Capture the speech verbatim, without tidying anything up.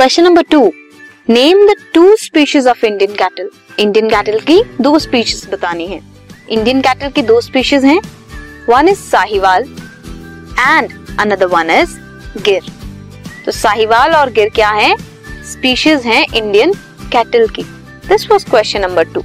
Question number two, name the two species of Indian cattle. Indian cattle की दो species बतानी है। Indian cattle की दो स्पीशीज हैं, one is Sahiwal and another one is Gir. तो साहिवाल और गिर क्या है, स्पीशीज हैं इंडियन कैटल की। This was question number to.